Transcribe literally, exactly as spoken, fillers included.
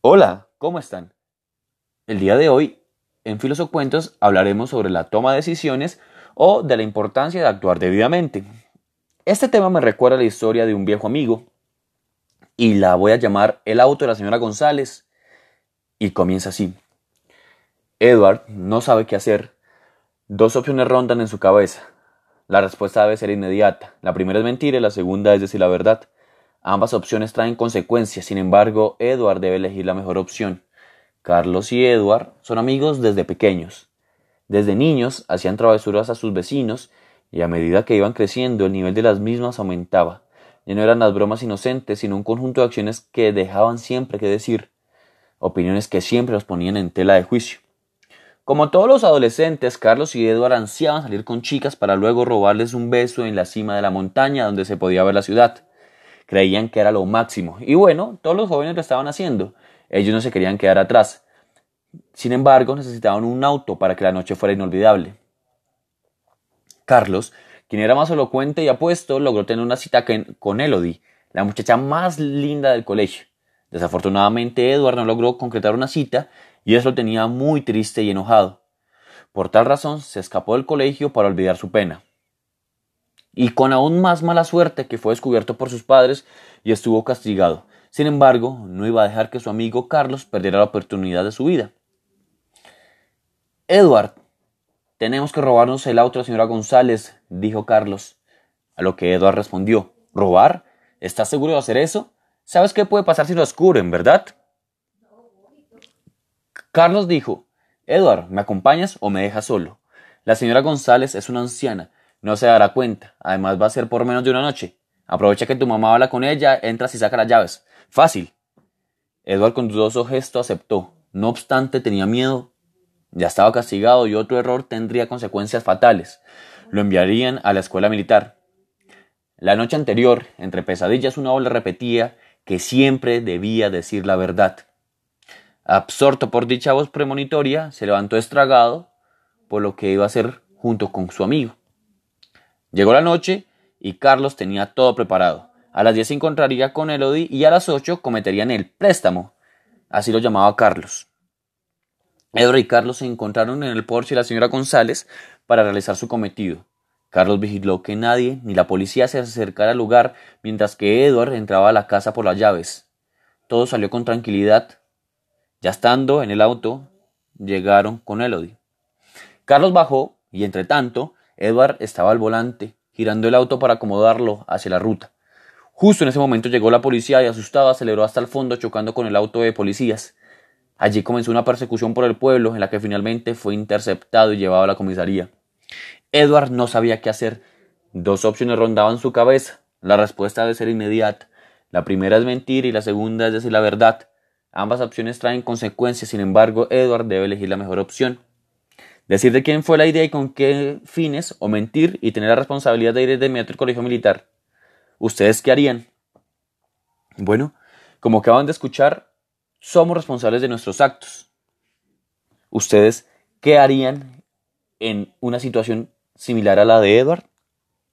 Hola, ¿cómo están? El día de hoy, en Filosocuentos, hablaremos sobre la toma de decisiones o de la importancia de actuar debidamente. Este tema me recuerda la historia de un viejo amigo y la voy a llamar el auto de la señora González y comienza así. Edward no sabe qué hacer. Dos opciones rondan en su cabeza. La respuesta debe ser inmediata. La primera es mentir y la segunda es decir la verdad. Ambas opciones traen consecuencias, sin embargo, Edward debe elegir la mejor opción. Carlos y Edward son amigos desde pequeños. Desde niños hacían travesuras a sus vecinos y a medida que iban creciendo el nivel de las mismas aumentaba. Ya no eran las bromas inocentes, sino un conjunto de acciones que dejaban siempre que decir, opiniones que siempre los ponían en tela de juicio. Como todos los adolescentes, Carlos y Edward ansiaban salir con chicas para luego robarles un beso en la cima de la montaña donde se podía ver la ciudad. Creían que era lo máximo. Y bueno, todos los jóvenes lo estaban haciendo. Ellos no se querían quedar atrás. Sin embargo, necesitaban un auto para que la noche fuera inolvidable. Carlos, quien era más elocuente y apuesto, logró tener una cita con Elodie, la muchacha más linda del colegio. Desafortunadamente, Edward no logró concretar una cita y eso lo tenía muy triste y enojado. Por tal razón, se escapó del colegio para olvidar su pena. Y con aún más mala suerte que fue descubierto por sus padres y estuvo castigado. Sin embargo, no iba a dejar que su amigo Carlos perdiera la oportunidad de su vida. Edward, tenemos que robarnos el auto de la señora González, dijo Carlos. A lo que Edward respondió, ¿robar? ¿Estás seguro de hacer eso? ¿Sabes qué puede pasar si lo descubren, verdad? Carlos dijo, Edward, ¿me acompañas o me dejas solo? La señora González es una anciana. No se dará cuenta, además va a ser por menos de una noche. Aprovecha que tu mamá habla con ella, entras y saca las llaves. ¡Fácil! Edward con dudoso gesto aceptó. No obstante, tenía miedo. Ya estaba castigado y otro error tendría consecuencias fatales. Lo enviarían a la escuela militar. La noche anterior, entre pesadillas, una ola repetía que siempre debía decir la verdad. Absorto por dicha voz premonitoria, se levantó estragado por lo que iba a hacer junto con su amigo. Llegó la noche y Carlos tenía todo preparado. A las diez se encontraría con Elodie y a las ocho cometerían el préstamo. Así lo llamaba Carlos. Edward y Carlos se encontraron en el porche de la señora González para realizar su cometido. Carlos vigiló que nadie ni la policía se acercara al lugar mientras que Edward entraba a la casa por las llaves. Todo salió con tranquilidad. Ya estando en el auto, llegaron con Elodie. Carlos bajó y entre tanto, Edward estaba al volante, girando el auto para acomodarlo hacia la ruta. Justo en ese momento llegó la policía y asustada aceleró hasta el fondo chocando con el auto de policías. Allí comenzó una persecución por el pueblo en la que finalmente fue interceptado y llevado a la comisaría. Edward no sabía qué hacer. Dos opciones rondaban su cabeza. La respuesta debe ser inmediata. La primera es mentir y la segunda es decir la verdad. Ambas opciones traen consecuencias, sin embargo, Edward debe elegir la mejor opción. Decir de quién fue la idea y con qué fines, o mentir y tener la responsabilidad de ir de inmediato al colegio militar. ¿Ustedes qué harían? Bueno, como acaban de escuchar, somos responsables de nuestros actos. ¿Ustedes qué harían en una situación similar a la de Edward?